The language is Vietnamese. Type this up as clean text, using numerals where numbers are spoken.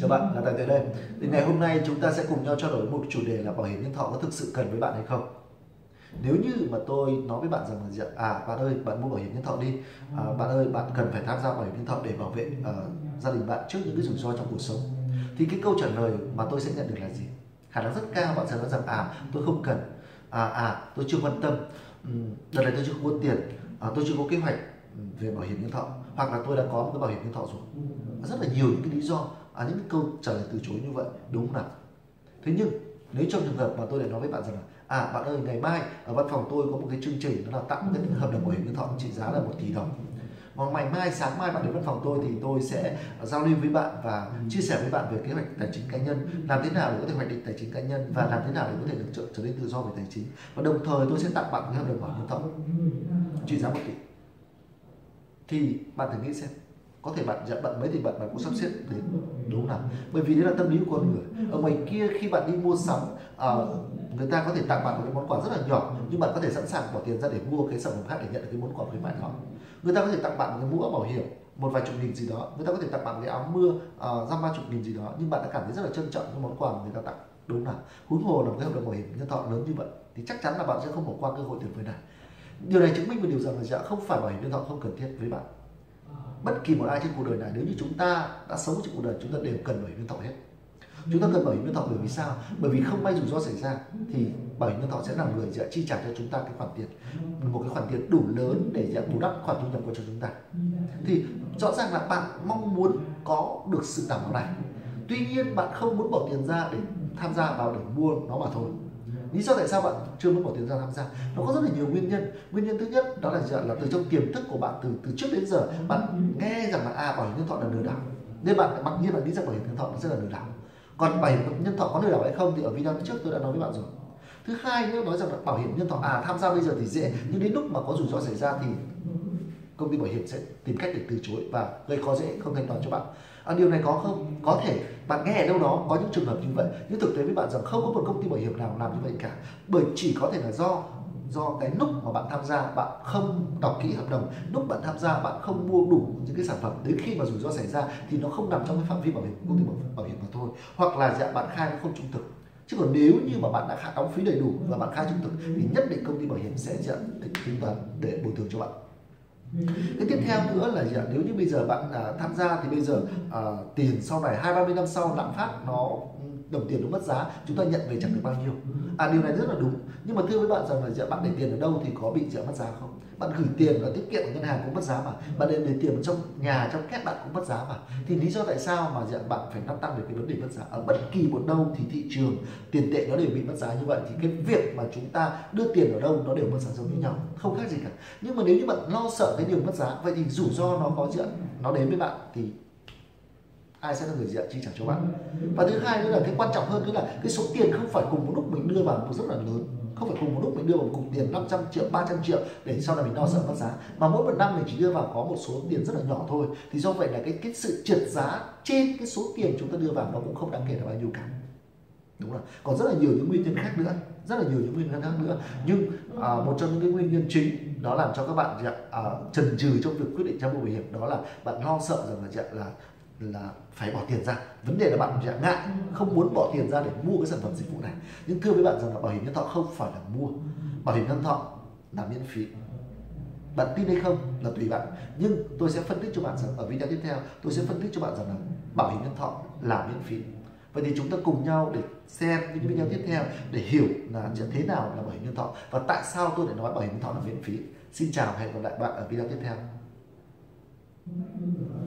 Chào bạn, là Tài tới đây. Thì ngày hôm nay chúng ta sẽ cùng nhau trao đổi một chủ đề là bảo hiểm nhân thọ có thực sự cần với bạn hay không. Nếu như mà tôi nói với bạn rằng là bạn ơi, bạn mua bảo hiểm nhân thọ đi, bạn ơi, bạn cần phải tham gia bảo hiểm nhân thọ để bảo vệ gia đình bạn trước những cái rủi ro trong cuộc sống, thì cái câu trả lời mà tôi sẽ nhận được là gì? Khả năng rất cao bạn sẽ nói rằng tôi không cần, tôi chưa quan tâm, đợt này tôi chưa có tiền, tôi chưa có kế hoạch về bảo hiểm nhân thọ, hoặc là tôi đã có một cái bảo hiểm nhân thọ rồi. Rất là nhiều những cái lý do, những câu trả lời từ chối như vậy, đúng không nào? Thế nhưng nếu trong trường hợp mà tôi lại nói với bạn rằng là bạn ơi, ngày mai ở văn phòng tôi có một cái chương trình, đó là tặng cái hợp đồng bảo hiểm nhân thọ trị giá là 1 tỷ đồng. Còn ngày mai, sáng mai bạn đến văn phòng tôi thì tôi sẽ giao lưu với bạn và chia sẻ với bạn về kế hoạch tài chính cá nhân, làm thế nào để có thể hoạch định tài chính cá nhân và làm thế nào để có thể được trở nên tự do về tài chính, và đồng thời tôi sẽ tặng bạn cái hợp đồng bảo hiểm nhân thọ trị giá 1 tỷ. Thì bạn thử nghĩ xem, có thể bạn giận bận mấy thì bạn cũng sắp xếp đến, đúng không nào? Bởi vì đấy là tâm lý của con người. Ở ngoài kia khi bạn đi mua sắm, người ta có thể tặng bạn một cái món quà rất là nhỏ, nhưng bạn có thể sẵn sàng bỏ tiền ra để mua cái sản phẩm khác để nhận được cái món quà khuyến mại đó. Người ta có thể tặng bạn một cái mũ bảo hiểm một vài chục nghìn gì đó, người ta có thể tặng bạn một cái áo mưa dăm 30.000 gì đó, nhưng bạn đã cảm thấy rất là trân trọng cái món quà mà người ta tặng, đúng không nào? Huống hồ là một cái hợp đồng bảo hiểm nhân thọ lớn như vậy thì chắc chắn là bạn sẽ không bỏ qua cơ hội tuyệt vời này. Điều này chứng minh một điều rằng là không phải bảo hiểm nhân thọ không cần thiết với bạn. Bất kỳ một ai trên cuộc đời này, nếu như chúng ta đã sống trong cuộc đời, chúng ta đều cần bảo hiểm nhân thọ hết. Chúng ta cần bảo hiểm nhân thọ bởi vì sao? Bởi vì không may rủi ro xảy ra thì bảo hiểm nhân thọ sẽ là người chi trả cho chúng ta cái khoản tiền, một cái khoản tiền đủ lớn để bù đắp khoản thu nhập của chúng ta. Thì rõ ràng là bạn mong muốn có được sự đảm bảo này, tuy nhiên bạn không muốn bỏ tiền ra để tham gia vào để mua nó mà thôi. Lý do tại sao bạn chưa muốn bỏ tiền ra tham gia? Nó có rất là nhiều nguyên nhân. Nguyên nhân thứ nhất đó là từ trong tiềm thức của bạn, từ trước đến giờ bạn nghe rằng là bảo hiểm nhân thọ là lừa đảo, nên bạn mặc nhiên bạn nghĩ rằng bảo hiểm nhân thọ nó sẽ là lừa đảo. Còn bảo hiểm nhân thọ có lừa đảo hay không thì ở video trước tôi đã nói với bạn rồi. Thứ hai nữa, nói rằng là bảo hiểm nhân thọ tham gia bây giờ thì dễ, nhưng đến lúc mà có rủi ro xảy ra thì công ty bảo hiểm sẽ tìm cách để từ chối và gây khó dễ, không thanh toán cho bạn. Điều này có không? Có thể bạn nghe ở đâu đó có những trường hợp như vậy, nhưng thực tế với bạn rằng không có một công ty bảo hiểm nào làm như vậy cả, bởi chỉ có thể là do cái lúc mà bạn tham gia bạn không đọc kỹ hợp đồng, lúc bạn tham gia bạn không mua đủ những cái sản phẩm, đến khi mà rủi ro xảy ra thì nó không nằm trong cái phạm vi bảo hiểm của công ty bảo hiểm mà thôi, hoặc là bạn khai nó không trung thực. Chứ còn nếu như mà bạn đã đóng phí đầy đủ và bạn khai trung thực thì nhất định công ty bảo hiểm sẽ tính toán để bồi thường cho bạn. Cái tiếp theo nữa là nếu như bây giờ bạn tham gia thì bây giờ tiền sau này 20-30 năm sau lạm phát nó, đồng tiền nó mất giá, chúng ta nhận về chẳng được bao nhiêu. Điều này rất là đúng, nhưng mà thưa với bạn rằng là bạn để tiền ở đâu thì có bị mất giá không? Bạn gửi tiền ở tiết kiệm ở ngân hàng cũng mất giá mà, bạn để tiền trong nhà, trong két bạn cũng mất giá mà, thì lý do tại sao mà bạn phải nắm tăng về cái vấn đề mất giá? Ở bất kỳ một đâu thì thị trường tiền tệ nó đều bị mất giá như vậy, thì cái việc mà chúng ta đưa tiền ở đâu nó đều mất giá giống như nhau, không khác gì cả. Nhưng mà nếu như bạn lo sợ cái điều mất giá, vậy thì rủi ro nó có nó đến với bạn thì ai sẽ là người chi trả cho bạn? Và thứ hai nữa là cái quan trọng hơn nữa là cái số tiền không phải cùng một lúc mình đưa vào rất là lớn, không phải cùng một lúc mình đưa vào cùng tiền 500 triệu, 300 triệu để sau này mình lo sợ mất giá, mà mỗi một năm mình chỉ đưa vào có một số tiền rất là nhỏ thôi. Thì do vậy là cái sự trượt giá trên cái số tiền chúng ta đưa vào nó cũng không đáng kể là bao nhiêu cả, đúng không? Còn rất là nhiều những nguyên nhân khác nữa, nhưng một trong những cái nguyên nhân chính đó làm cho các bạn chần chừ trong việc quyết định tham gia bảo hiểm đó là bạn lo sợ rằng là phải bỏ tiền ra. Vấn đề là bạn ngại, không muốn bỏ tiền ra để mua cái sản phẩm dịch vụ này. Nhưng thưa với bạn rằng là bảo hiểm nhân thọ không phải là mua, bảo hiểm nhân thọ là miễn phí. Bạn tin hay không là tùy bạn, nhưng tôi sẽ phân tích cho bạn rằng ở video tiếp theo tôi sẽ phân tích cho bạn rằng là bảo hiểm nhân thọ là miễn phí. Vậy thì chúng ta cùng nhau để xem những video tiếp theo để hiểu là thế nào là bảo hiểm nhân thọ và tại sao tôi lại nói bảo hiểm nhân thọ là miễn phí. Xin chào và hẹn gặp lại bạn ở video tiếp theo.